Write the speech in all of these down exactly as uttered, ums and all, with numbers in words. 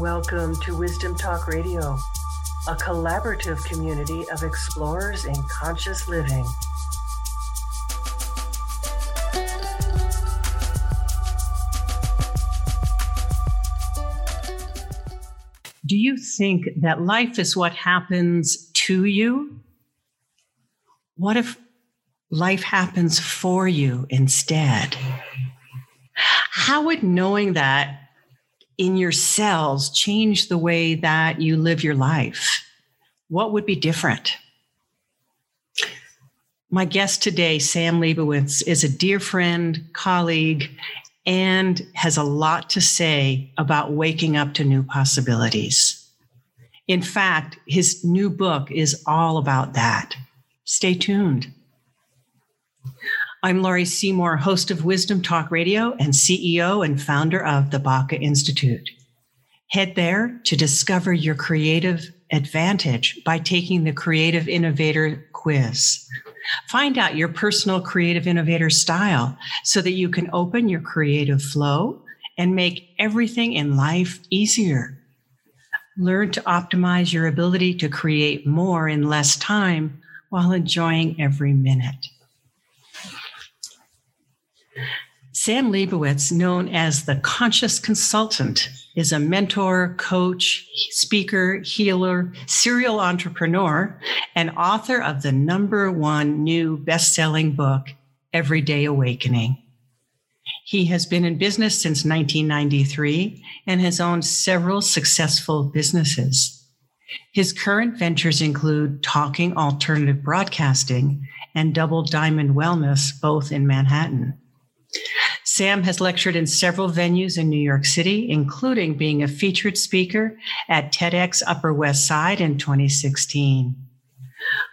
Welcome to Wisdom Talk Radio, a collaborative community of explorers in conscious living. Do you think that life is what happens to you? What if life happens for you instead? How would knowing that in yourselves change the way that you live your life? What would be different? My guest today, Sam Leibowitz, is a dear friend, colleague, and has a lot to say about waking up to new possibilities. In fact, his new book is all about that. Stay tuned. I'm Laurie Seymour, host of Wisdom Talk Radio and C E O and founder of the Baca Institute. Head there to discover your creative advantage by taking the Creative Innovator Quiz. Find out your personal creative innovator style so that you can open your creative flow and make everything in life easier. Learn to optimize your ability to create more in less time while enjoying every minute. Sam Leibowitz, known as the Conscious Consultant, is a mentor, coach, speaker, healer, serial entrepreneur, and author of the number one new best-selling book, Everyday Awakening. He has been in business since nineteen ninety-three and has owned several successful businesses. His current ventures include Talking Alternative Broadcasting and Double Diamond Wellness, both in Manhattan. Sam has lectured in several venues in New York City, including being a featured speaker at TEDx Upper West Side in twenty sixteen.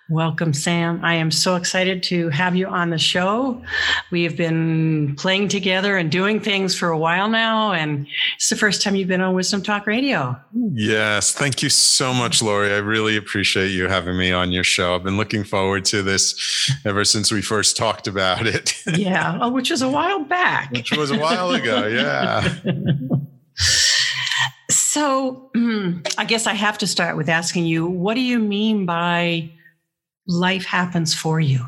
Welcome, Sam. I am so excited to have you on the show. We have been playing together and doing things for a while now, and it's the first time you've been on Wisdom Talk Radio. Yes. Thank you so much, Laurie. I really appreciate you having me on your show. I've been looking forward to this ever since we first talked about it. Yeah. Oh, which was a while back. Which was a while ago. Yeah. So I guess I have to start with asking you, what do you mean by life happens for you?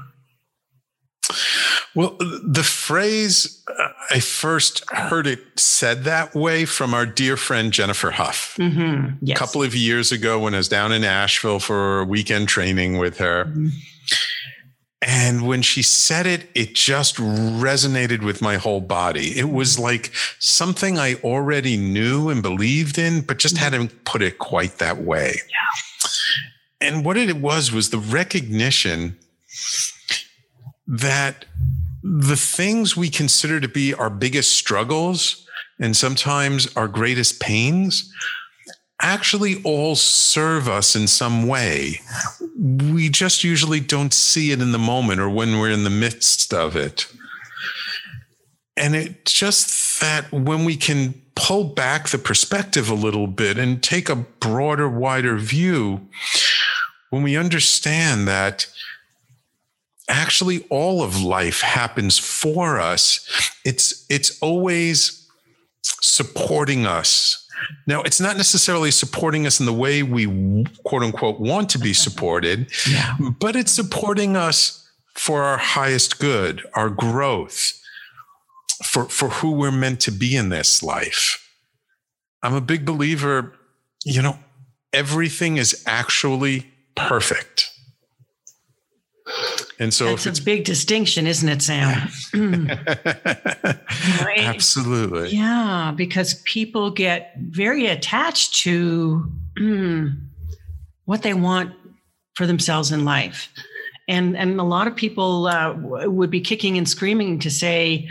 Well, the phrase, uh, I first heard it said that way from our dear friend, Jennifer Huff, mm-hmm. yes. a couple of years ago when I was down in Asheville for a weekend training with her. Mm-hmm. And when she said it, it just resonated with my whole body. It was like something I already knew and believed in, but just mm-hmm. hadn't put it quite that way. Yeah. And what it was, was the recognition that the things we consider to be our biggest struggles and sometimes our greatest pains actually all serve us in some way. We just usually don't see it in the moment or when we're in the midst of it. And it's just that when we can pull back the perspective a little bit and take a broader, wider view, when we understand that actually all of life happens for us, it's it's always supporting us. Now, it's not necessarily supporting us in the way we, quote unquote, want to be supported, yeah. but it's supporting us for our highest good, our growth, for, for who we're meant to be in this life. I'm a big believer, you know, everything is actually perfect. And so that's a big distinction, isn't it, Sam? Right? Absolutely. Yeah, because people get very attached to what they want for themselves in life. And, and a lot of people uh, would be kicking and screaming to say,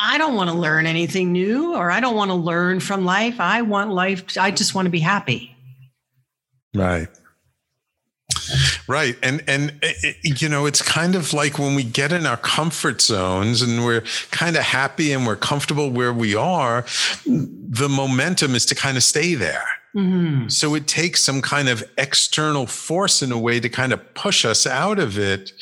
I don't want to learn anything new, or I don't want to learn from life. I want life. To, I just want to be happy. Right. Right. And, and it, you know, it's kind of like when we get in our comfort zones and we're kind of happy and we're comfortable where we are, the momentum is to kind of stay there. Mm-hmm. So it takes some kind of external force in a way to kind of push us out of it.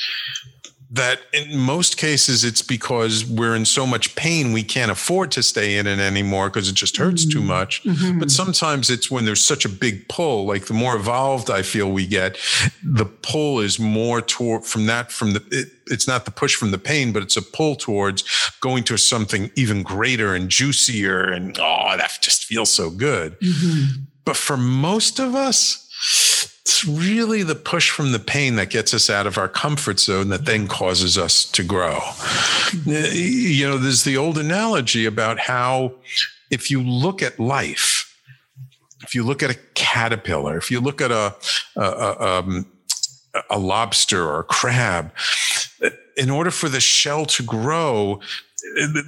that in most cases it's because we're in so much pain we can't afford to stay in it anymore because it just hurts mm-hmm. too much. Mm-hmm. But sometimes it's when there's such a big pull, like the more evolved I feel we get, the pull is more toward from that, from the, it, it's not the push from the pain, but it's a pull towards going to something even greater and juicier and, oh, that just feels so good. Mm-hmm. But for most of us, it's really the push from the pain that gets us out of our comfort zone that then causes us to grow. You know, there's the old analogy about how if you look at life, if you look at a caterpillar, if you look at a, a, a, um, a lobster or a crab, in order for the shell to grow,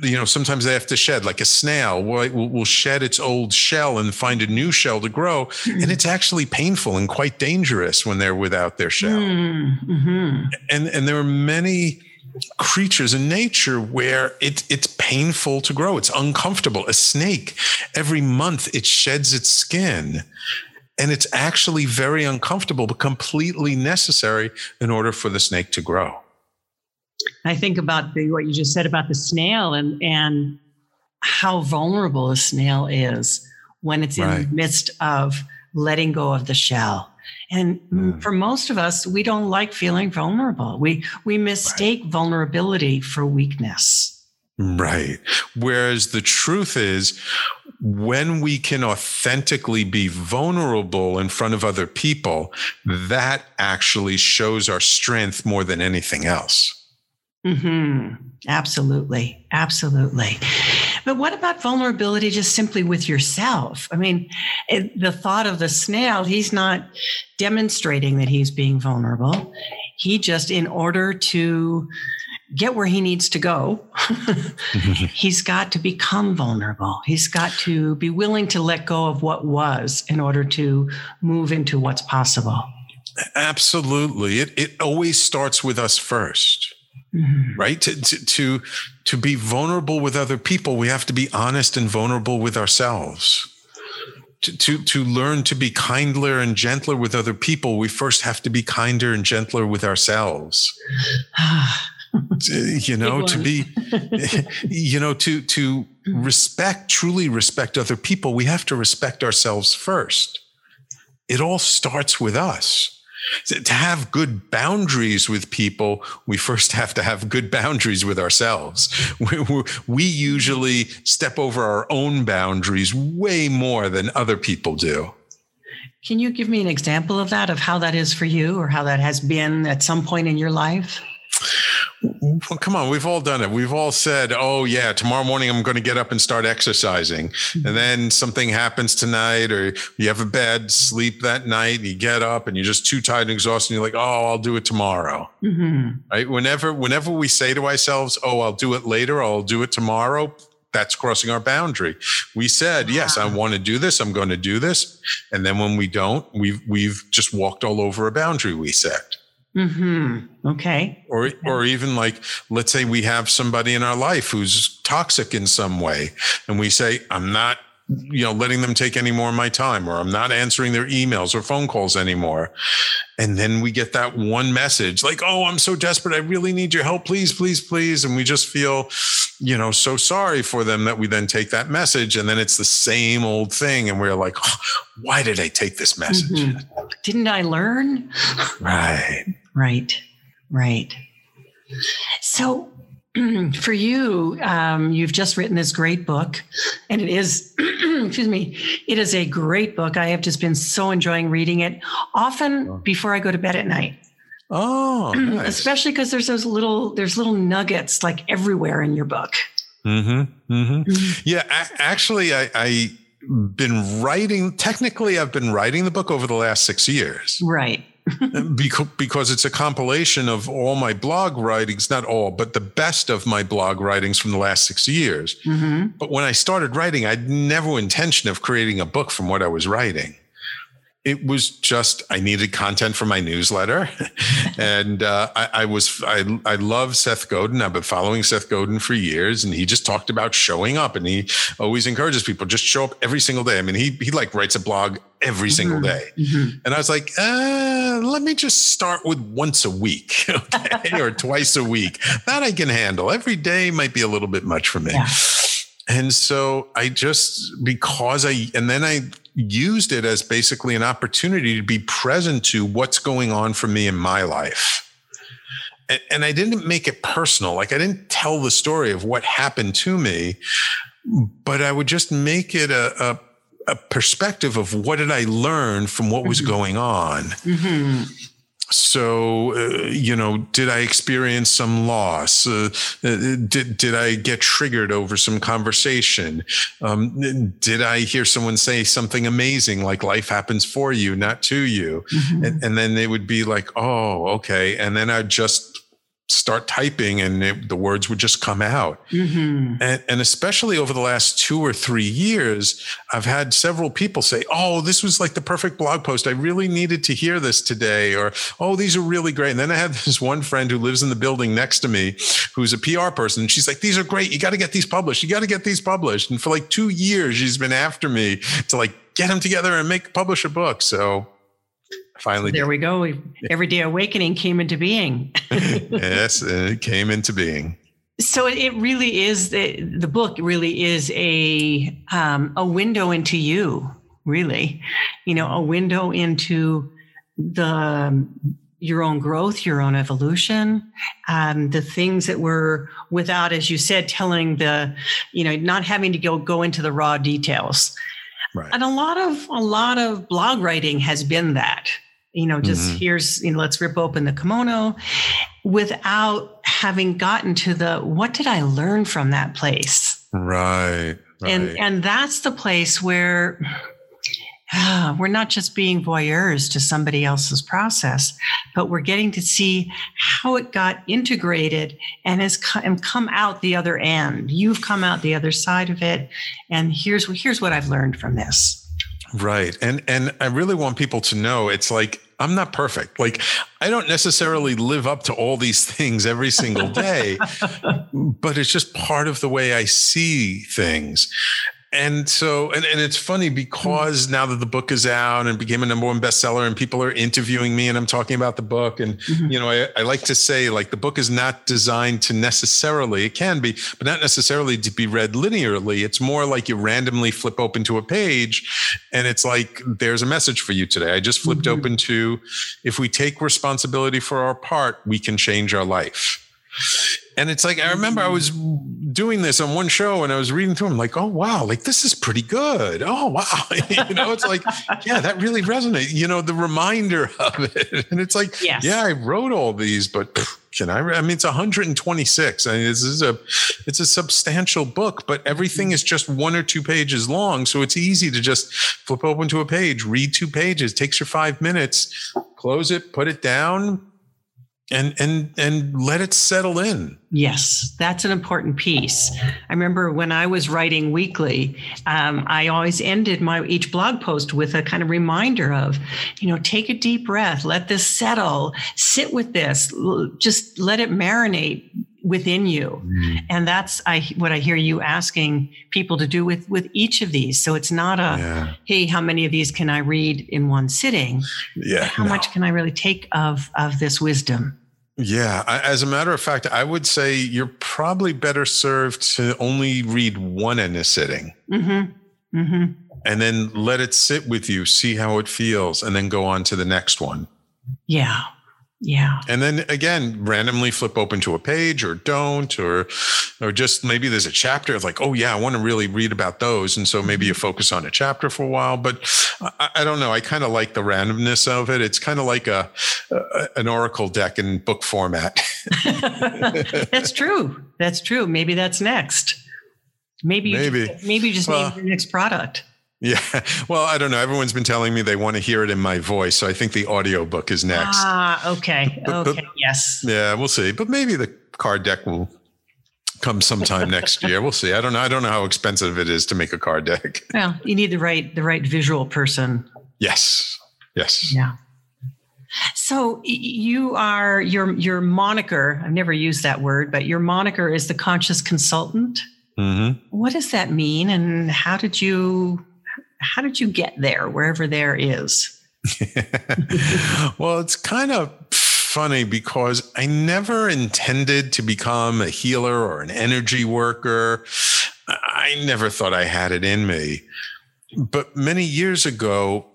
you know, sometimes they have to shed, like a snail will, will shed its old shell and find a new shell to grow. Mm-hmm. And it's actually painful and quite dangerous when they're without their shell. Mm-hmm. And and there are many creatures in nature where it, it's painful to grow. It's uncomfortable. A snake, every month it sheds its skin. And it's actually very uncomfortable, but completely necessary in order for the snake to grow. I think about the, what you just said about the snail and, and how vulnerable a snail is when it's right. in the midst of letting go of the shell. And mm. for most of us, we don't like feeling vulnerable. We we mistake right. vulnerability for weakness. Right. Whereas the truth is, when we can authentically be vulnerable in front of other people, that actually shows our strength more than anything else. Hmm. Absolutely. Absolutely. But what about vulnerability just simply with yourself? I mean, it, the thought of the snail, he's not demonstrating that he's being vulnerable. He just, in order to get where he needs to go, he's got to become vulnerable. He's got to be willing to let go of what was in order to move into what's possible. Absolutely. It, it always starts with us first. Right? To, to, to, to be vulnerable with other people, we have to be honest and vulnerable with ourselves. To, to, to learn to be kinder and gentler with other people, we first have to be kinder and gentler with ourselves. You know, to be, you know, to, to respect, truly respect other people, we have to respect ourselves first. It all starts with us. To have good boundaries with people, we first have to have good boundaries with ourselves. We, we, we usually step over our own boundaries way more than other people do. Can you give me an example of that, of how that is for you or how that has been at some point in your life? Well, come on, we've all done it. We've all said, oh, yeah, tomorrow morning I'm going to get up and start exercising. Mm-hmm. And then something happens tonight or you have a bad sleep that night and you get up and you're just too tired and exhausted. And you're like, oh, I'll do it tomorrow. Mm-hmm. Right? Whenever, whenever we say to ourselves, oh, I'll do it later, I'll do it tomorrow, that's crossing our boundary. We said, wow. yes, I want to do this. I'm going to do this. And then when we don't, we've, we've just walked all over a boundary we set. Mm-hmm. Okay. Or, or even like, let's say we have somebody in our life who's toxic in some way. And we say, I'm not, you know, letting them take any more of my time, or I'm not answering their emails or phone calls anymore. And then we get that one message like, oh, I'm so desperate. I really need your help. Please, please, please. And we just feel, you know, so sorry for them that we then take that message. And then it's the same old thing. And we're like, oh, why did I take this message? Mm-hmm. Didn't I learn? Right. Right. Right. So for you, um, you've just written this great book, and it is, excuse me, it is a great book. I have just been so enjoying reading it often before I go to bed at night. Oh, nice. Especially because there's those little, there's little nuggets like everywhere in your book. Mm-hmm. Mm-hmm. Mm-hmm. Yeah. I, actually, I, I, been writing, technically I've been writing the book over the last six years. Right. because, because it's a compilation of all my blog writings, not all, but the best of my blog writings from the last six years. Mm-hmm. But when I started writing, I had never intention of creating a book from what I was writing. It was just, I needed content for my newsletter. and uh, I, I was, I, I love Seth Godin. I've been following Seth Godin for years, and he just talked about showing up, and he always encourages people, just show up every single day. I mean, he, he like writes a blog every mm-hmm. single day. Mm-hmm. And I was like, uh, let me just start with once a week, okay? or twice a week. That I can handle. Every day might be a little bit much for me. Yeah. And so I just, because I, and then I used it as basically an opportunity to be present to what's going on for me in my life. And, and I didn't make it personal. Like, I didn't tell the story of what happened to me, but I would just make it a, a, a perspective of what did I learn from what was mm-hmm. going on. Mm-hmm. So, uh, you know, did I experience some loss? Uh, did, did I get triggered over some conversation? Um, did I hear someone say something amazing, like life happens for you, not to you? Mm-hmm. And, and then they would be like, oh, okay. And then I'd just start typing, and it, the words would just come out. Mm-hmm. And, and especially over the last two or three years, I've had several people say, oh, this was like the perfect blog post. I really needed to hear this today. Or, oh, these are really great. And then I had this one friend who lives in the building next to me, who's a P R person. And she's like, these are great. You got to get these published. You got to get these published. And for like two years, she's been after me to like get them together and make publish a book. So finally, there we go. Everyday Awakening came into being. Yes, it came into being. So it really is, the, the book really is a um, a window into you, really, you know, a window into the your own growth, your own evolution, um, the things that were without, as you said, telling the, you know, not having to go go into the raw details. Right. And a lot of a lot of blog writing has been that. You know, just mm-hmm. here's, you know, let's rip open the kimono without having gotten to the, what did I learn from that place? Right. right. And and that's the place where uh, we're not just being voyeurs to somebody else's process, but we're getting to see how it got integrated and has come, come out the other end. You've come out the other side of it. And here's here's what I've learned from this. Right. And and I really want people to know, it's like, I'm not perfect. Like, I don't necessarily live up to all these things every single day, but it's just part of the way I see things. And so, and, and it's funny because now that the book is out and became a number one bestseller and people are interviewing me and I'm talking about the book and, mm-hmm. you know, I, I like to say, like, the book is not designed to necessarily, it can be, but not necessarily to be read linearly. It's more like you randomly flip open to a page and it's like, there's a message for you today. I just flipped mm-hmm. open to, if we take responsibility for our part, we can change our life. And it's like, I remember I was doing this on one show and I was reading through them like, oh, wow, like this is pretty good. Oh, wow. You know, it's like, yeah, that really resonates, you know, the reminder of it. And it's like, yes. yeah, I wrote all these, but can I, I mean, it's one hundred twenty-six. I mean, this is a, it's a substantial book, but everything is just one or two pages long. So it's easy to just flip open to a page, read two pages, takes your five minutes, close it, put it down. And and and let it settle in. Yes, that's an important piece. I remember when I was writing weekly, um, I always ended my each blog post with a kind of reminder of, you know, take a deep breath, let this settle, sit with this, l- just let it marinate within you. Mm. And that's I what I hear you asking people to do with with each of these. So it's not a, yeah. hey, how many of these can I read in one sitting? Yeah, how no. much can I really take of of this wisdom? Yeah. As a matter of fact, I would say you're probably better served to only read one in a sitting. Mm-hmm. Mm-hmm. And then let it sit with you, see how it feels, and then go on to the next one. Yeah. Yeah. And then again, randomly flip open to a page or don't, or, or just maybe there's a chapter of like, oh yeah, I want to really read about those. And so maybe you focus on a chapter for a while, but I, I don't know. I kind of like the randomness of it. It's kind of like a, a an Oracle deck in book format. That's true. That's true. Maybe that's next. Maybe, you maybe. Just, maybe you just well, need your next product. Yeah. Well, I don't know. Everyone's been telling me they want to hear it in my voice. So I think the audiobook is next. Ah, okay. But, okay. But, yes. Yeah, we'll see. But maybe the card deck will come sometime next year. We'll see. I don't know. I don't know how expensive it is to make a card deck. Well, you need the right the right visual person. Yes. Yes. Yeah. So you are, your, your moniker, I've never used that word, but your moniker is the Conscious Consultant. Mm-hmm. What does that mean? And how did you, how did you get there, wherever there is? Well, it's kind of funny because I never intended to become a healer or an energy worker. I never thought I had it in me. But many years ago,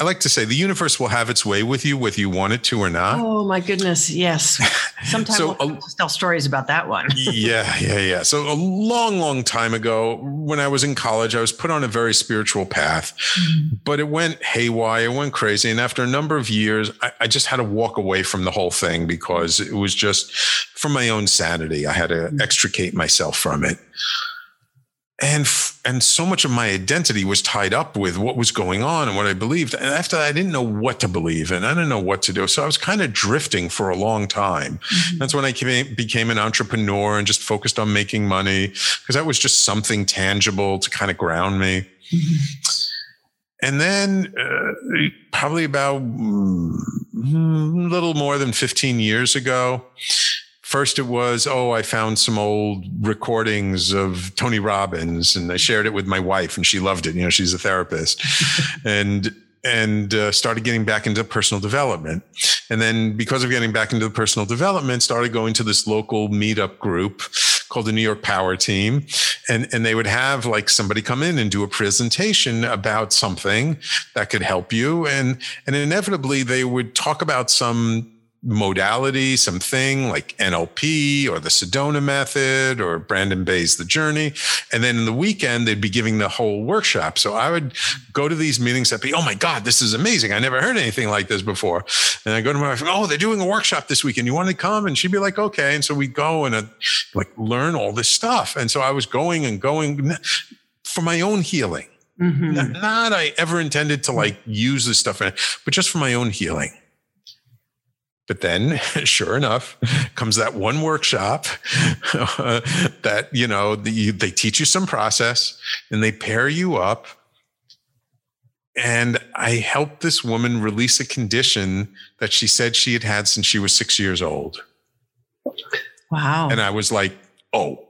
I like to say the universe will have its way with you, whether you want it to or not. Oh, my goodness. Yes. Sometimes so, we'll tell stories about that one. yeah, yeah, yeah. So a long, long time ago, when I was in college, I was put on a very spiritual path, mm-hmm. but it went haywire, it went crazy. And after a number of years, I, I just had to walk away from the whole thing because it was just for my own sanity. I had to extricate myself from it. And and so much of my identity was tied up with what was going on and what I believed. And after that, I didn't know what to believe and I didn't know what to do. So I was kind of drifting for a long time. Mm-hmm. That's when I came, became an entrepreneur and just focused on making money because that was just something tangible to kind of ground me. Mm-hmm. And then uh, probably about mm, little more than fifteen years ago, first, it was, oh, I found some old recordings of Tony Robbins and I shared it with my wife and she loved it. You know, she's a therapist and and uh, started getting back into personal development. And then because of getting back into the personal development, started going to this local meetup group called the New York Power Team. And, and they would have like somebody come in and do a presentation about something that could help you. And, and inevitably, they would talk about some modality, something like N L P or the Sedona method or Brandon Bay's The Journey. And then in the weekend, they'd be giving the whole workshop. So I would go to these meetings and be, oh my God, this is amazing. I never heard anything like this before. And I go to my wife, oh, they're doing a workshop this weekend. You want to come? And she'd be like, okay. And so we go and I'd like learn all this stuff. And so I was going and going for my own healing. Mm-hmm. Not, not I ever intended to like use this stuff, but just for my own healing. But then, sure enough, comes that one workshop uh, that, you know, the, they teach you some process and they pair you up. And I helped this woman release a condition that she said she had had since she was six years old. Wow. And I was like, oh,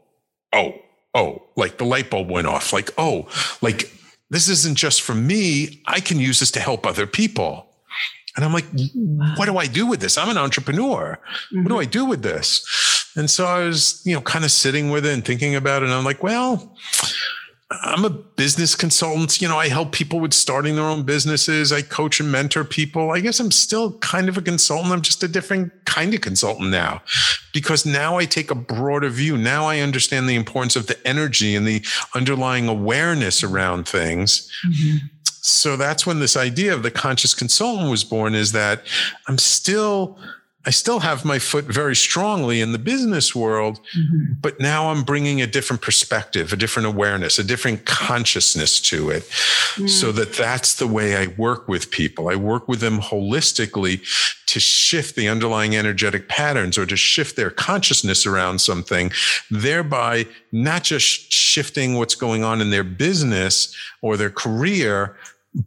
oh, oh, like the light bulb went off. Like, oh, like this isn't just for me. I can use this to help other people. And I'm like, what do I do with this? I'm an entrepreneur. Mm-hmm. What do I do with this? And so I was, you know, kind of sitting with it and thinking about it. And I'm like, well, I'm a business consultant. You know, I help people with starting their own businesses. I coach and mentor people. I guess I'm still kind of a consultant. I'm just a different kind of consultant now because now I take a broader view. Now I understand the importance of the energy and the underlying awareness around things. Mm-hmm. So that's when this idea of the conscious consultant was born, is that I'm still, I still have my foot very strongly in the business world, mm-hmm. but now I'm bringing a different perspective, a different awareness, a different consciousness to it. Mm. So that that's the way I work with people. I work with them holistically to shift the underlying energetic patterns or to shift their consciousness around something, thereby not just shifting what's going on in their business or their career,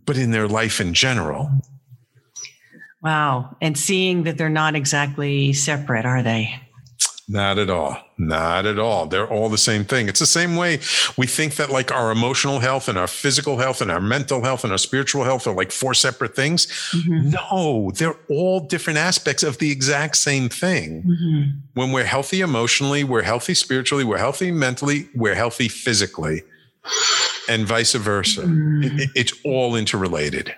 but in their life in general. Wow. And seeing that they're not exactly separate, are they? Not at all. Not at all. They're all the same thing. It's the same way we think that like our emotional health and our physical health and our mental health and our spiritual health are like four separate things. Mm-hmm. No, they're all different aspects of the exact same thing. Mm-hmm. When we're healthy emotionally, we're healthy spiritually, we're healthy mentally, we're healthy physically, and vice versa. Mm-hmm. It, it's all interrelated.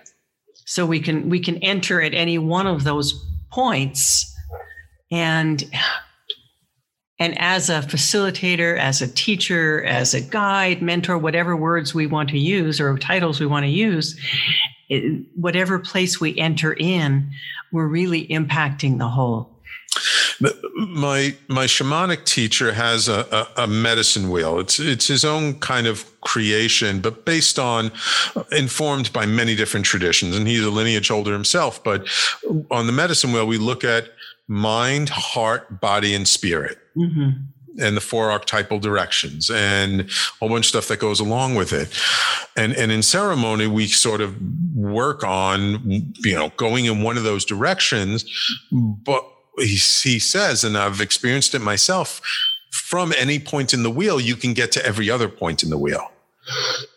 So we can we can enter at any one of those points, and and as a facilitator, as a teacher, as a guide, mentor, whatever words we want to use or titles we want to use, it, whatever place we enter in, we're really impacting the whole. My my shamanic teacher has a, a, a medicine wheel. It's it's his own kind of creation, but based on, informed by many different traditions. And he's a lineage holder himself. But on the medicine wheel, we look at mind, heart, body, and spirit. Mm-hmm. and the four archetypal directions and a whole bunch of stuff that goes along with it. And, and in ceremony, we sort of work on, you know, going in one of those directions. But he, he says, and I've experienced it myself, from any point in the wheel, you can get to every other point in the wheel.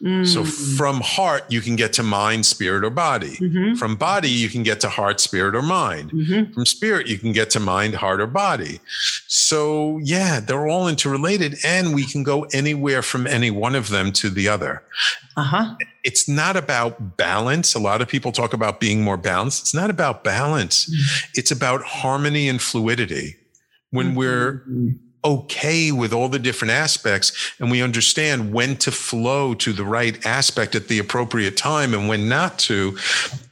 Mm. So from heart, you can get to mind, spirit, or body. Mm-hmm. From body, you can get to heart, spirit, or mind. Mm-hmm. From spirit, you can get to mind, heart, or body. So yeah, they're all interrelated, and we can go anywhere from any one of them to the other. Uh-huh. It's not about balance. A lot of people talk about being more balanced. It's not about balance. Mm. It's about harmony and fluidity. When mm-hmm. we're okay with all the different aspects, and we understand when to flow to the right aspect at the appropriate time and when not to,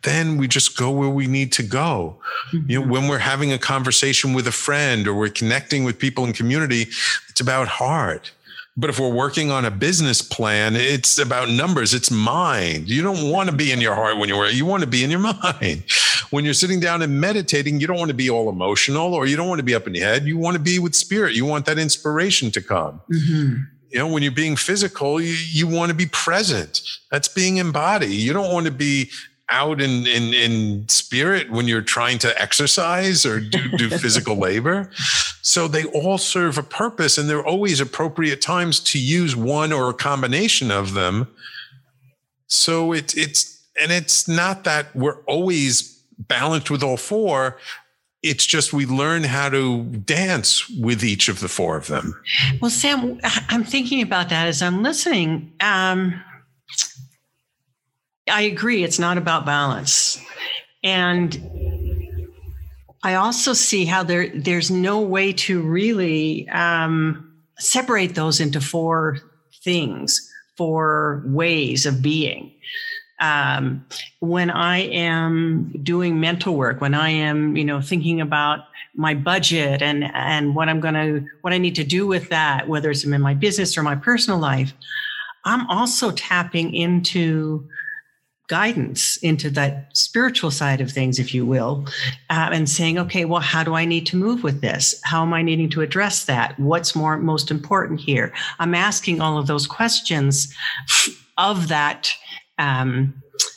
then we just go where we need to go. Mm-hmm. You know, when we're having a conversation with a friend or we're connecting with people in community, it's about heart. But if we're working on a business plan, it's about numbers. It's mind. You don't want to be in your heart when you're, you want to be in your mind. When you're sitting down and meditating, you don't want to be all emotional, or you don't want to be up in your head. You want to be with spirit. You want that inspiration to come. Mm-hmm. You know, when you're being physical, you, you want to be present. That's being embodied. You don't want to be out in, in, in spirit when you're trying to exercise or do, do physical labor. So they all serve a purpose, and there are always appropriate times to use one or a combination of them. So it, it's, and it's not that we're always balanced with all four. It's just we learn how to dance with each of the four of them. Well, Sam, I'm thinking about that as I'm listening. Um, I agree. It's not about balance. And I also see how there there's no way to really um, separate those into four things, four ways of being. Um, when I am doing mental work, when I am, you know, thinking about my budget and, and what I'm going to, what I need to do with that, whether it's in my business or my personal life, I'm also tapping into guidance, into that spiritual side of things, if you will, uh, and saying, okay, well, how do I need to move with this? How am I needing to address that? What's more, most important here? I'm asking all of those questions of that, um,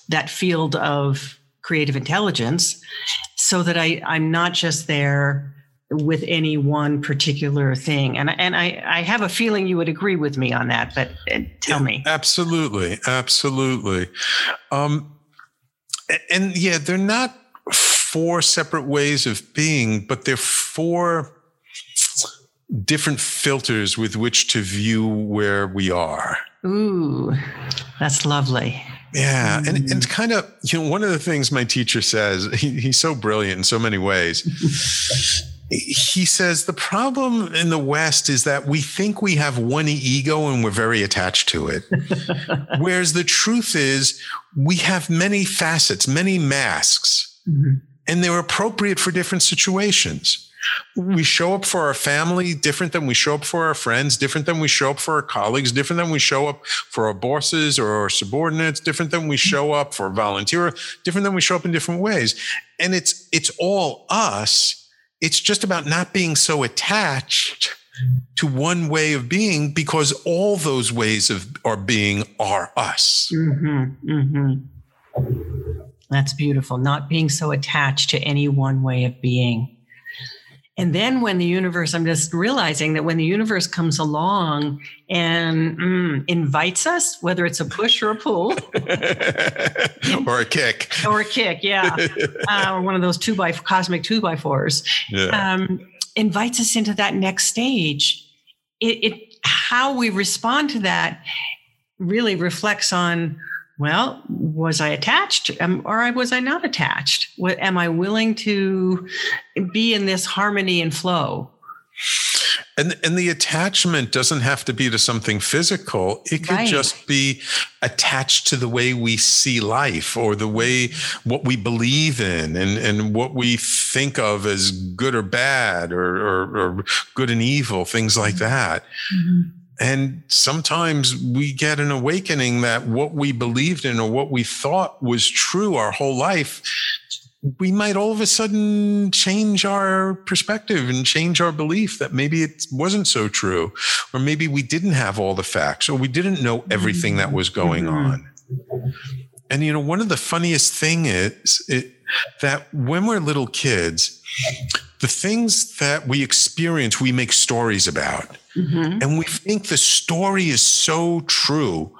that field of creative intelligence, so that I, I'm not just there with any one particular thing. And, and I, I have a feeling you would agree with me on that, but tell yeah, me. Absolutely. Absolutely. Um, and yeah, they're not four separate ways of being, but they're four different filters with which to view where we are. Ooh, that's lovely. Yeah. Mm. And, and kind of, you know, one of the things my teacher says, he, he's so brilliant in so many ways. He says the problem in the West is that we think we have one ego and we're very attached to it. Whereas the truth is we have many facets, many masks, mm-hmm. and they're appropriate for different situations. We show up for our family different than we show up for our friends, different than we show up for our colleagues, different than we show up for our bosses or our subordinates, different than we show up for volunteer, different than we show up in different ways. And it's, it's all us. It's just about not being so attached to one way of being, because all those ways of our being are us. Mm-hmm, mm-hmm. That's beautiful. Not being so attached to any one way of being. And then when the universe, I'm just realizing that when the universe comes along and mm, invites us, whether it's a push or a pull. or a kick. Or a kick, yeah. uh, or one of those two by cosmic two by fours. Yeah. Um, invites us into that next stage. It, it how we respond to that really reflects on, well, was I attached um, or was I not attached? What, am I willing to be in this harmony and flow? And, and the attachment doesn't have to be to something physical. It could right. just be attached to the way we see life, or the way what we believe in, and, and what we think of as good or bad, or, or, or good and evil, things like that. Mm-hmm. And sometimes we get an awakening that what we believed in or what we thought was true our whole life we might all of a sudden change our perspective and change our belief that maybe it wasn't so true, or maybe we didn't have all the facts, or we didn't know everything that was going on. And, you know, one of the funniest thing is it, that when we're little kids, the things that we experience, we make stories about. Mm-hmm. And we think the story is so true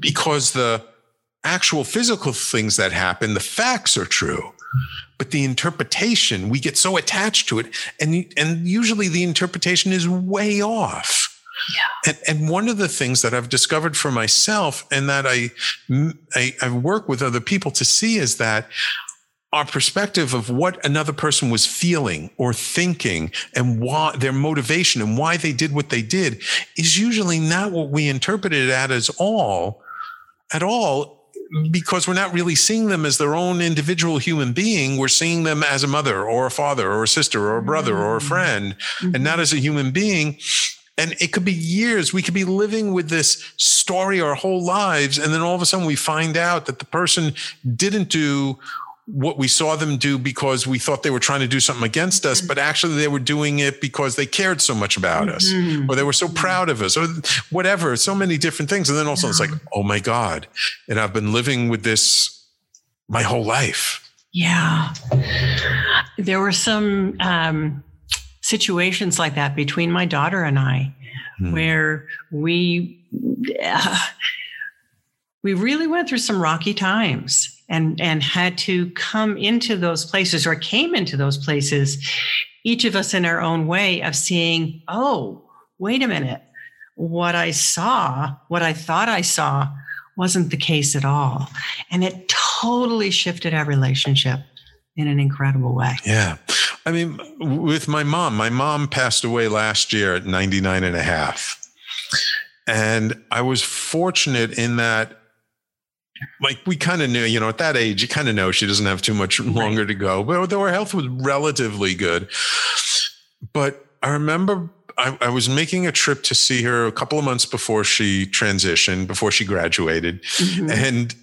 because the actual physical things that happen, the facts are true. But the interpretation, we get so attached to it. And, and usually the interpretation is way off. Yeah. And, and one of the things that I've discovered for myself and that I, I, I work with other people to see is that our perspective of what another person was feeling or thinking and why their motivation and why they did what they did is usually not what we interpreted it at as all, at all, because we're not really seeing them as their own individual human being. We're seeing them as a mother or a father or a sister or a brother or a friend, mm-hmm. and not as a human being. And it could be years. We could be living with this story our whole lives. And then all of a sudden we find out that the person didn't do what we saw them do because we thought they were trying to do something against us, but actually they were doing it because they cared so much about us, mm-hmm. or they were so proud of us, or whatever, so many different things. And then also yeah. it's like, oh my God. And I've been living with this my whole life. Yeah. There were some um, situations like that between my daughter and I, mm. where we, uh, we really went through some rocky times. And and had to come into those places, or came into those places, each of us in our own way of seeing, oh, wait a minute, what I saw, what I thought I saw wasn't the case at all. And it totally shifted our relationship in an incredible way. Yeah. I mean, with my mom, my mom passed away last year at ninety-nine and a half. And I was fortunate in that, like, we kind of knew, you know, at that age, you kind of know she doesn't have too much longer right. to go, but though her health was relatively good. But I remember I, I was making a trip to see her a couple of months before she transitioned, before she graduated. Mm-hmm. And,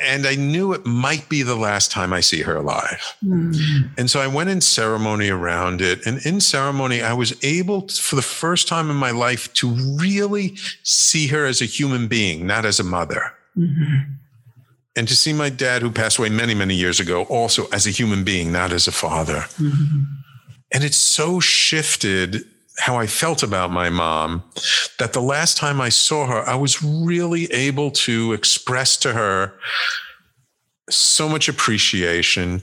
and I knew it might be the last time I see her alive. Mm-hmm. And so I went in ceremony around it. And in ceremony, I was able to, for the first time in my life, to really see her as a human being, not as a mother. Mm-hmm. And to see my dad, who passed away many, many years ago, also as a human being, not as a father. Mm-hmm. And it so shifted how I felt about my mom that the last time I saw her, I was really able to express to her so much appreciation,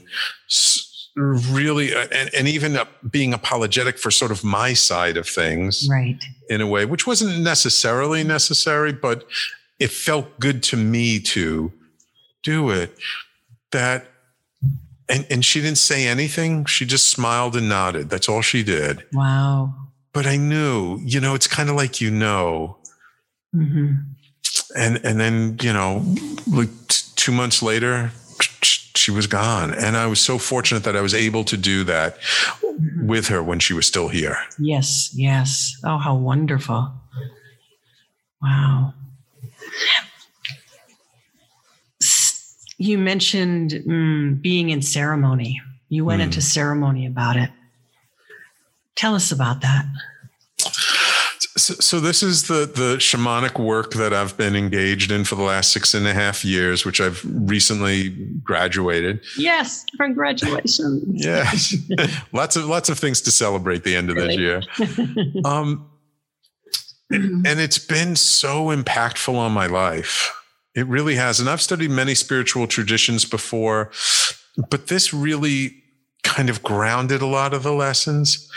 really, and, and even being apologetic for sort of my side of things, right? In a way, which wasn't necessarily necessary, but it felt good to me to do it, that, and, and she didn't say anything. She just smiled and nodded. That's all she did. Wow. But I knew, you know, it's kind of like, you know, mm-hmm. and, and then, you know, like t- two months later, she was gone. And I was so fortunate that I was able to do that mm-hmm. with her when she was still here. Yes. Yes. Oh, how wonderful. Wow. You mentioned mm, being in ceremony. You went mm. into ceremony about it. Tell us about that. So, so this is the, the shamanic work that I've been engaged in for the last six and a half years, which I've recently graduated. Yes. Congratulations. Yes. Lots of, lots of things to celebrate the end of really? this year. Um, mm-hmm. And it's been so impactful on my life. It really has. And I've studied many spiritual traditions before, but this really kind of grounded a lot of the lessons,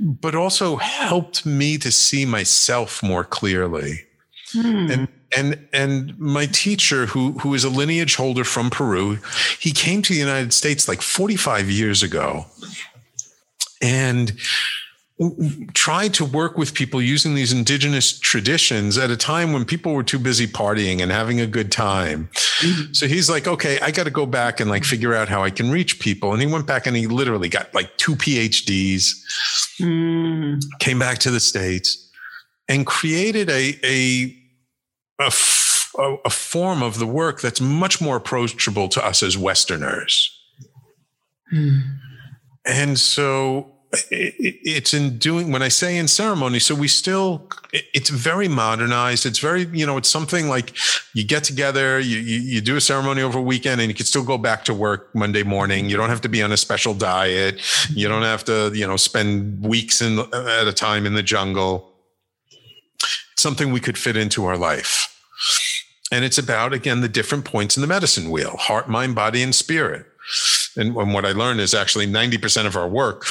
but also helped me to see myself more clearly. Mm. And and and my teacher, who who is a lineage holder from Peru, he came to the United States like forty-five years ago and tried to work with people using these indigenous traditions at a time when people were too busy partying and having a good time. Mm-hmm. So he's like, okay, I got to go back and like figure out how I can reach people. And he went back and he literally got like two PhDs, mm-hmm. came back to the States and created a, a, a, a form of the work that's much more approachable to us as Westerners. Mm. And so it's in doing, when I say in ceremony, so we still, it's very modernized. It's very, you know, it's something like you get together, you, you, you do a ceremony over a weekend and you can still go back to work Monday morning. You don't have to be on a special diet. You don't have to, you know, spend weeks in, at a time in the jungle. It's something we could fit into our life. And it's about, again, the different points in the medicine wheel, heart, mind, body, and spirit. And, and what I learned is actually ninety percent of our work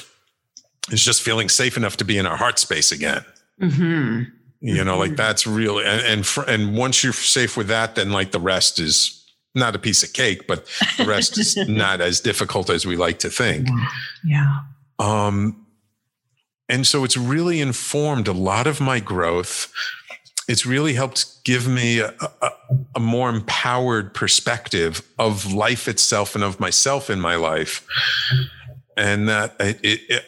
is just feeling safe enough to be in our heart space again. Mm-hmm. You know, mm-hmm. like that's really, and, and, for, and once you're safe with that, then like the rest is not a piece of cake, but the rest is not as difficult as we like to think. Yeah. yeah. Um, and so it's really informed a lot of my growth. It's really helped give me a, a, a more empowered perspective of life itself and of myself in my life. And that it, it,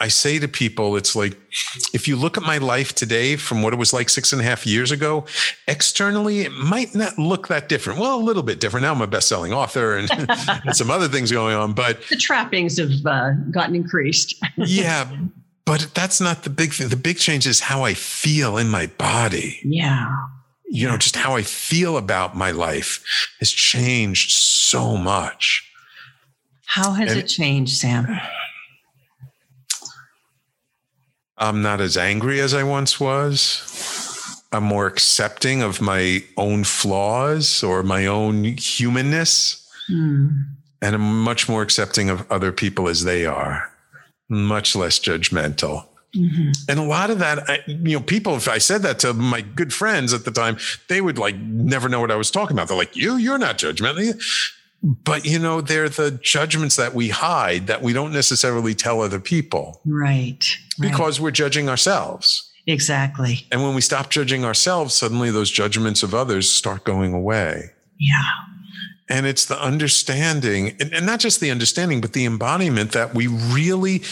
I say to people, it's like, if you look at my life today from what it was like six and a half years ago, externally, it might not look that different. Well, a little bit different. Now I'm a best-selling author and, and some other things going on, but the trappings have uh, gotten increased. Yeah. But that's not the big thing. The big change is how I feel in my body. Yeah. You know, just how I feel about my life has changed so much. How has and it changed, Sam? I'm not as angry as I once was. I'm more accepting of my own flaws or my own humanness. Mm. And I'm much more accepting of other people as they are. Much less judgmental. Mm-hmm. And a lot of that, I, you know, people, if I said that to my good friends at the time, they would like never know what I was talking about. They're like, you, you're not judgmental. But, you know, they're the judgments that we hide that we don't necessarily tell other people. Right. Because right. we're judging ourselves. Exactly. And when we stop judging ourselves, suddenly those judgments of others start going away. Yeah. And it's the understanding, and not just the understanding, but the embodiment that we really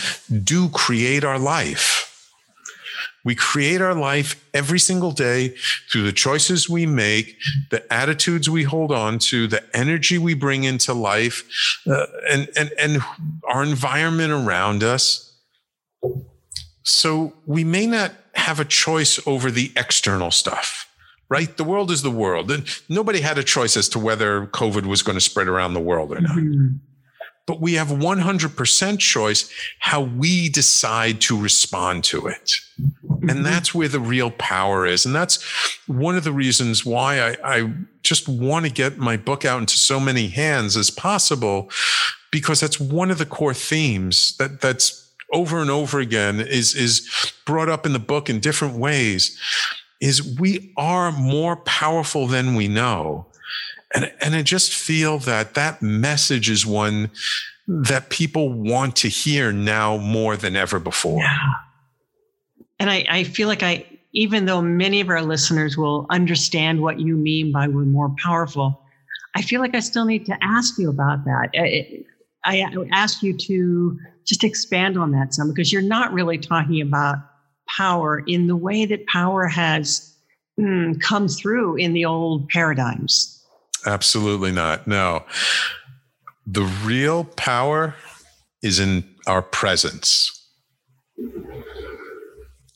do create our life. We create our life every single day through the choices we make, the attitudes we hold on to, the energy we bring into life, uh, and, and, and our environment around us. So we may not have a choice over the external stuff. Right? The world is the world. And nobody had a choice as to whether COVID was going to spread around the world or not. Mm-hmm. But we have one hundred percent choice how we decide to respond to it. Mm-hmm. And that's where the real power is. And that's one of the reasons why I, I just want to get my book out into so many hands as possible, because that's one of the core themes that that's over and over again is, is brought up in the book in different ways. Is we are more powerful than we know. And, and I just feel that that message is one that people want to hear now more than ever before. Yeah. And I, I feel like I, even though many of our listeners will understand what you mean by we're more powerful, I feel like I still need to ask you about that. I, I ask you to just expand on that some, because you're not really talking about power in the way that power has mm, come through in the old paradigms. Absolutely not. No. The real power is in our presence.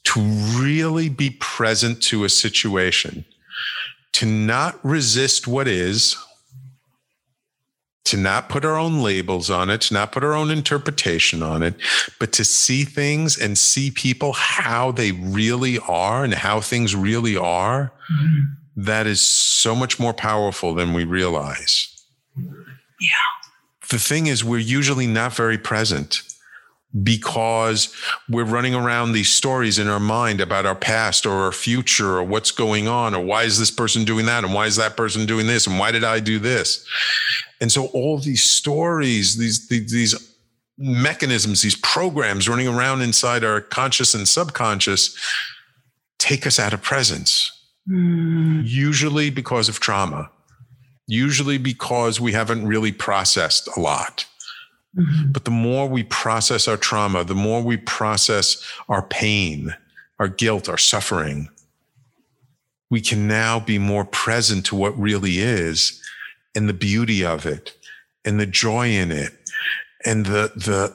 To really be present to a situation, to not resist what is, to not put our own labels on it, to not put our own interpretation on it, but to see things and see people how they really are and how things really are, mm-hmm. that is so much more powerful than we realize. Yeah. The thing is, we're usually not very present because we're running around these stories in our mind about our past or our future or what's going on or why is this person doing that and why is that person doing this and why did I do this? And so all these stories, these, these, these mechanisms, these programs running around inside our conscious and subconscious take us out of presence, mm. usually because of trauma, usually because we haven't really processed a lot. Mm-hmm. But the more we process our trauma, the more we process our pain, our guilt, our suffering, we can now be more present to what really is and the beauty of it and the joy in it and the the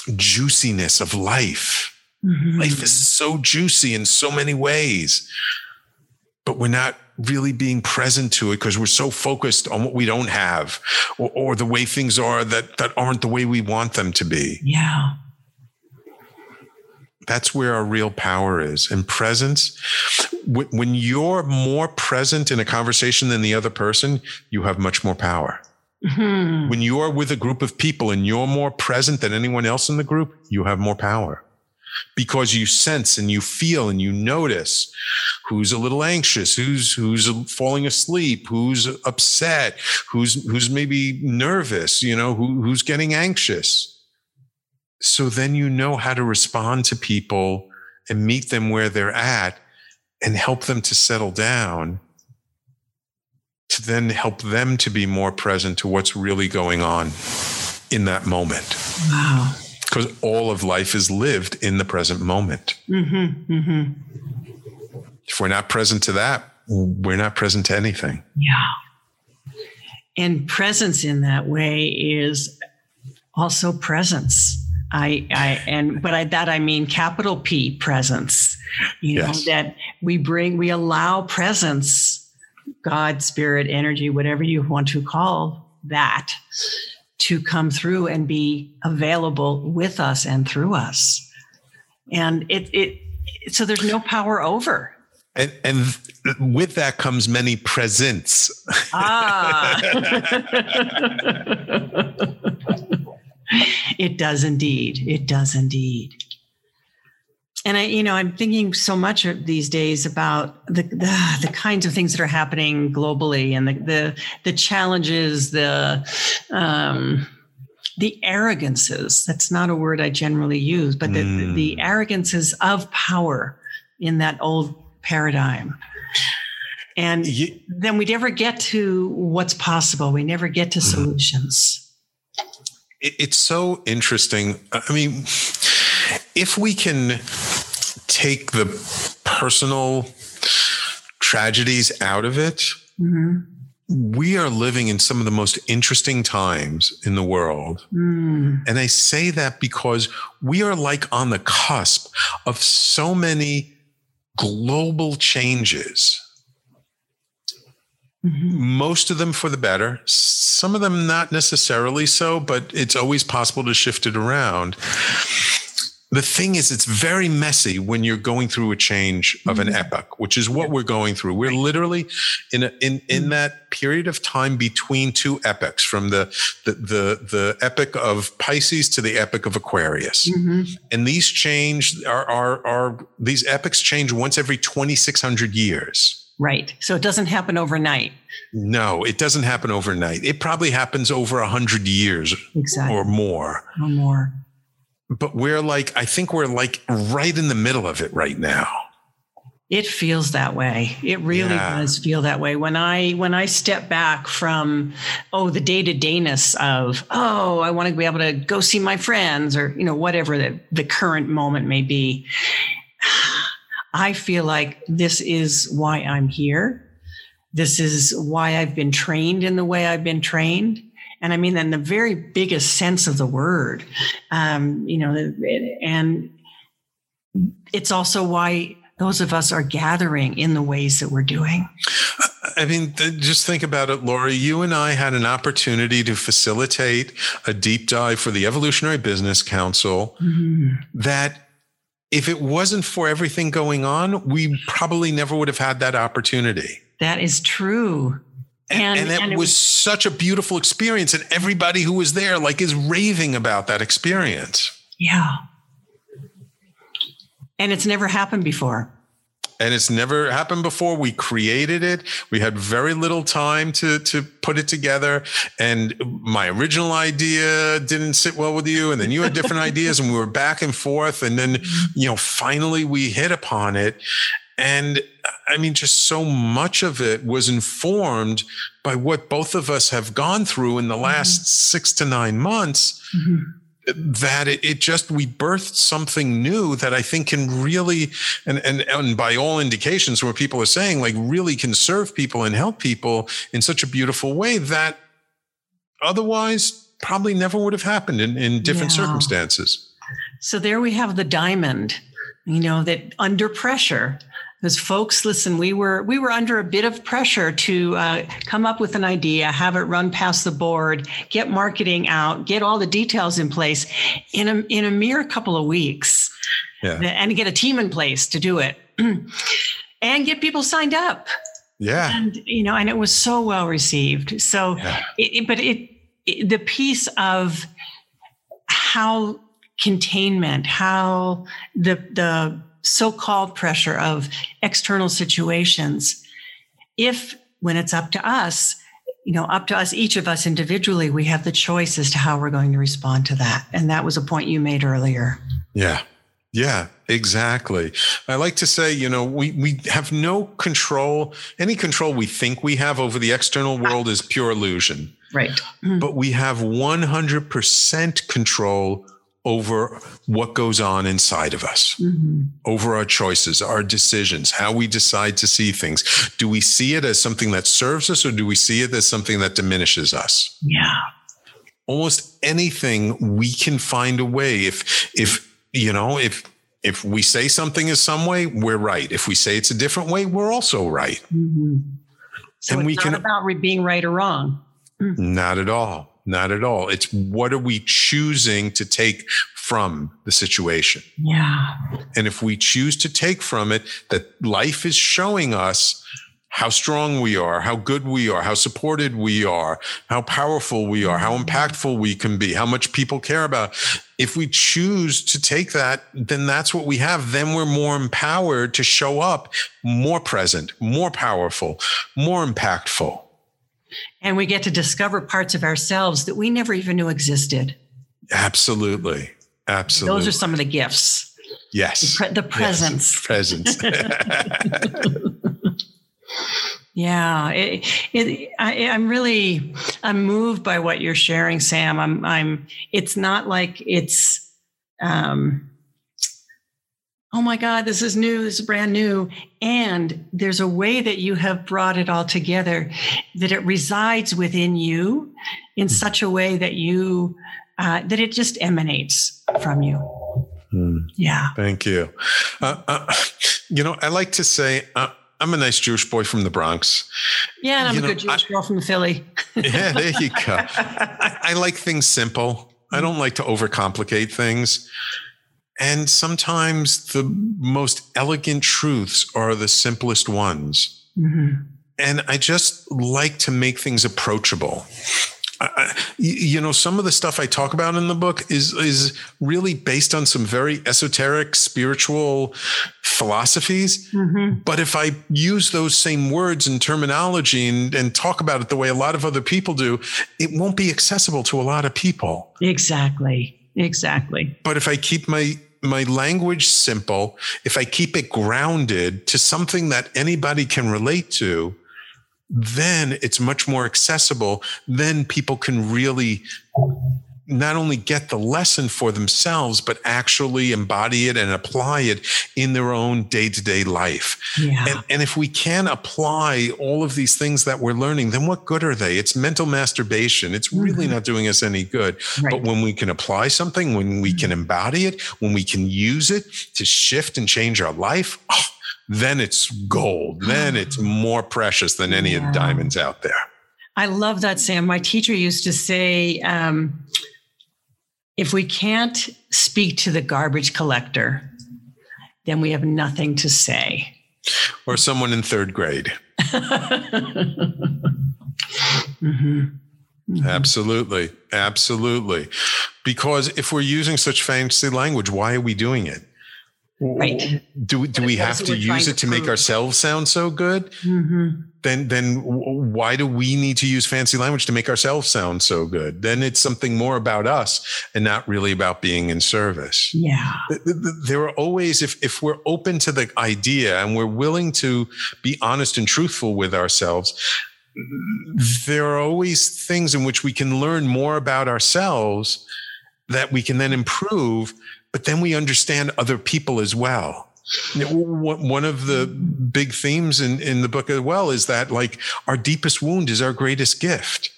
the juiciness of life. Mm-hmm. Life is so juicy in so many ways, but we're not really being present to it because we're so focused on what we don't have, or, or the way things are that that aren't the way we want them to be. Yeah. That's where our real power is. And presence, when you're more present in a conversation than the other person, you have much more power. Mm-hmm. When you're with a group of people and you're more present than anyone else in the group, you have more power. Because you sense and you feel and you notice who's a little anxious, who's who's falling asleep, who's upset, who's who's maybe nervous, you know, who, who's getting anxious. So then you know how to respond to people and meet them where they're at and help them to settle down, to then help them to be more present to what's really going on in that moment. Wow. Because all of life is lived in the present moment. Mm-hmm, mm-hmm. If we're not present to that, we're not present to anything. Yeah. And presence in that way is also presence. I, I and but I, that I mean capital P presence. You know, yes. That we bring, we allow presence, God, spirit, energy, whatever you want to call that, to come through and be available with us and through us. And it, it, so there's no power over. And, and with that comes many presents. Ah. It does indeed. It does indeed. And I, you know, I'm thinking so much these days about the, the the kinds of things that are happening globally, and the the, the challenges, the um, the arrogances. That's not a word I generally use, but the, mm. the, the arrogances of power in that old paradigm. And you, then we never get to what's possible. We never get to mm. solutions. It, it's so interesting. I mean, if we can take the personal tragedies out of it, mm-hmm. we are living in some of the most interesting times in the world. Mm. And I say that because we are like on the cusp of so many global changes. Mm-hmm. Most of them for the better, some of them not necessarily so, but it's always possible to shift it around. The thing is, it's very messy when you're going through a change of an epoch, which is what we're going through. We're literally in a, in in that period of time between two epochs, from the the the, the epoch of Pisces to the epoch of Aquarius. Mm-hmm. And these change are are are these epochs change once every twenty-six hundred years. Right. So it doesn't happen overnight. No, it doesn't happen overnight. It probably happens over a hundred years exactly. or more. Or more. But we're like, I think we're like right in the middle of it right now. It feels that way. It really yeah. does feel that way. When I when I step back from, oh, the day-to-dayness of, oh, I want to be able to go see my friends, or, you know, whatever the, the current moment may be. I feel like this is why I'm here. This is why I've been trained in the way I've been trained. And I mean, in the very biggest sense of the word, um, you know, and it's also why those of us are gathering in the ways that we're doing. I mean, just think about it, Laurie. You and I had an opportunity to facilitate a deep dive for the Evolutionary Business Council mm-hmm. that if it wasn't for everything going on, we probably never would have had that opportunity. That is true. And, and, and it, and was it was such a beautiful experience. And everybody who was there like is raving about that experience. Yeah. And it's never happened before. And it's never happened before. We created it. We had very little time to, to put it together. And my original idea didn't sit well with you. And then you had different ideas, and we were back and forth. And then, you know, finally we hit upon it. And I mean, just so much of it was informed by what both of us have gone through in the last mm-hmm. six to nine months mm-hmm. that it, it just, we birthed something new that I think can really, and, and, and by all indications where people are saying, like, really can serve people and help people in such a beautiful way that otherwise probably never would have happened in, in different yeah. circumstances. So there we have the diamond, you know, that under pressure, because folks, listen, we were we were under a bit of pressure to uh, come up with an idea, have it run past the board, get marketing out, get all the details in place in a, in a mere couple of weeks yeah. and get a team in place to do it and get people signed up. Yeah. And, you know, and it was so well received. So, yeah. it, it, but it, it, the piece of how containment, how the, the so-called pressure of external situations, if, when it's up to us, you know, up to us, each of us individually, we have the choice as to how we're going to respond to that. And that was a point you made earlier. Yeah. Yeah, exactly. I like to say, you know, we, we have no control. Any control we think we have over the external world is pure illusion. Right. Mm-hmm. But we have one hundred percent control over what goes on inside of us, mm-hmm. over our choices, our decisions, how we decide to see things. Do we see it as something that serves us, or do we see it as something that diminishes us? Yeah. Almost anything we can find a way. If, if, You know, if if we say something is some way, we're right. If we say it's a different way, we're also right. Mm-hmm. So and it's we not can, about being right or wrong. Mm-hmm. Not at all. Not at all. It's what are we choosing to take from the situation? Yeah. And if we choose to take from it that life is showing us how strong we are, how good we are, how supported we are, how powerful we are, how impactful we can be, how much people care about. If we choose to take that, then that's what we have. Then we're more empowered to show up more present, more powerful, more impactful. And we get to discover parts of ourselves that we never even knew existed. Absolutely. Absolutely. Those are some of the gifts. Yes. The, pre- the presence. Yes. Presence. Yeah, it, it, I, I'm really I'm moved by what you're sharing, Sam. I'm I'm. It's not like it's, um, oh my God, this is new, this is brand new. And there's a way that you have brought it all together, that it resides within you in mm. such a way that you uh, that it just emanates from you. Mm. Yeah. Thank you. Uh, uh, you know, I like to say. Uh, I'm a nice Jewish boy from the Bronx. Yeah, and I'm you a know, good Jewish I, girl from Philly. Yeah, there you go. I, I like things simple. I don't like to overcomplicate things. And sometimes the most elegant truths are the simplest ones. Mm-hmm. And I just like to make things approachable. I, you know, some of the stuff I talk about in the book is is really based on some very esoteric spiritual philosophies. Mm-hmm. But if I use those same words and terminology and, and talk about it the way a lot of other people do, it won't be accessible to a lot of people. Exactly. Exactly. But if I keep my my language simple, if I keep it grounded to something that anybody can relate to, then it's much more accessible. Then people can really not only get the lesson for themselves, but actually embody it and apply it in their own day-to-day life. Yeah. And, and if we can apply all of these things that we're learning, then what good are they? It's mental masturbation. It's really mm-hmm. not doing us any good. Right. But when we can apply something, when we mm-hmm. can embody it, when we can use it to shift and change our life, oh, then it's gold. Then it's more precious than any yeah. of the diamonds out there. I love that, Sam. My teacher used to say, um, if we can't speak to the garbage collector, then we have nothing to say. Or someone in third grade. mm-hmm. Mm-hmm. Absolutely. Absolutely. Because if we're using such fancy language, why are we doing it? Right. Do, do we have to use it to, to make ourselves sound so good? Mm-hmm. Then then why do we need to use fancy language to make ourselves sound so good? Then it's something more about us and not really about being in service. Yeah. There are always, if, if we're open to the idea and we're willing to be honest and truthful with ourselves, there are always things in which we can learn more about ourselves that we can then improve. But then we understand other people as well. One of the big themes in, in the book as well is that, like, our deepest wound is our greatest gift.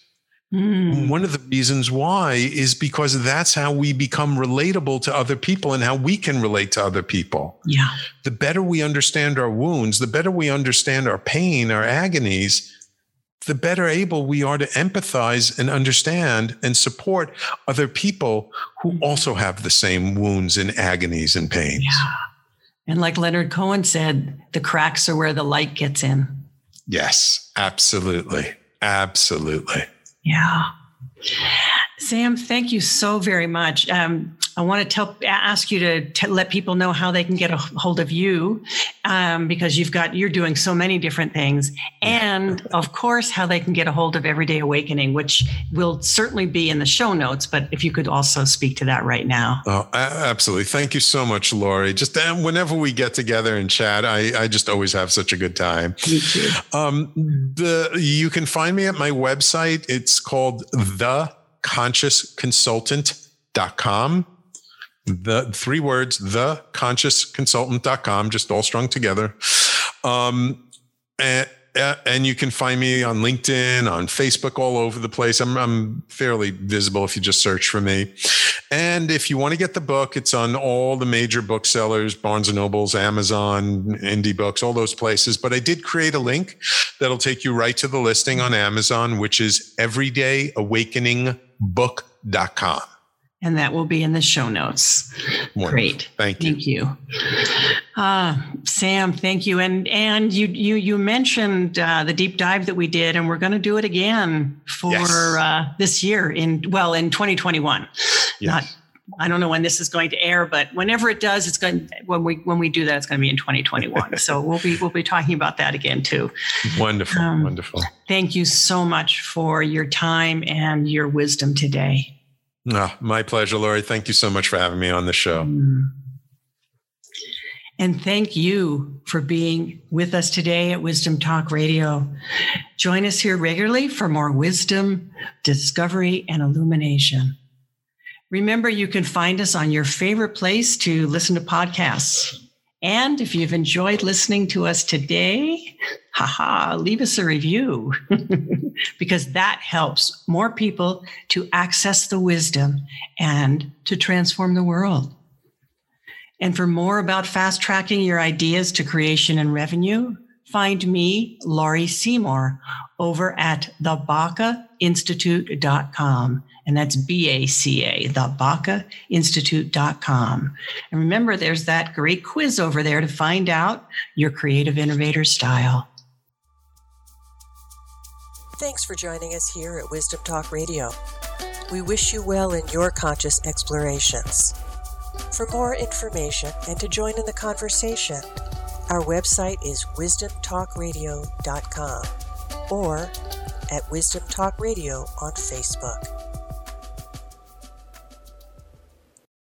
Mm. One of the reasons why is because that's how we become relatable to other people and how we can relate to other people. Yeah. The better we understand our wounds, the better we understand our pain, our agonies, the better able we are to empathize and understand and support other people who also have the same wounds and agonies and pains. Yeah. And like Leonard Cohen said, the cracks are where the light gets in. Yes, absolutely. Absolutely. Yeah. Sam, thank you so very much. Um, I want to tell, ask you to t- let people know how they can get a hold of you, um, because you've got, you're doing so many different things, and of course, how they can get a hold of Everyday Awakening, which will certainly be in the show notes, but if you could also speak to that right now. Oh, absolutely. Thank you so much, Laurie. Just um, whenever we get together and chat, I, I just always have such a good time. Me too. Um, the, you can find me at my website. It's called the conscious consultant dot com. The three words, the conscious consultant dot com, just all strung together. Um, and, and you can find me on LinkedIn, on Facebook, all over the place. I'm, I'm fairly visible if you just search for me. And if you want to get the book, it's on all the major booksellers, Barnes and Nobles, Amazon, Indie Books, all those places. But I did create a link that'll take you right to the listing on Amazon, which is everyday awakening book dot com. And that will be in the show notes. Wonderful. Great. Thank you. Thank you. Uh, Sam, thank you. And and you you you mentioned uh, the deep dive that we did, and we're going to do it again for yes. uh, this year in, well, in twenty twenty-one. Yes. Not, I don't know when this is going to air, but whenever it does, it's going when we when we do that, it's going to be in twenty twenty-one. So we'll be we'll be talking about that again too. Wonderful. Um, wonderful. Thank you so much for your time and your wisdom today. Oh, my pleasure, Laurie. Thank you so much for having me on the show. And thank you for being with us today at Wisdom Talk Radio. Join us here regularly for more wisdom, discovery, and illumination. Remember, you can find us on your favorite place to listen to podcasts. And if you've enjoyed listening to us today, haha, leave us a review because that helps more people to access the wisdom and to transform the world. And for more about fast tracking your ideas to creation and revenue, find me, Laurie Seymour, over at the Baca Institute dot com. And that's B A C A, the Baca Institute dot com. And remember, there's that great quiz over there to find out your creative innovator style. Thanks for joining us here at Wisdom Talk Radio. We wish you well in your conscious explorations. For more information and to join in the conversation, our website is wisdom talk radio dot com or at Wisdom Talk Radio on Facebook.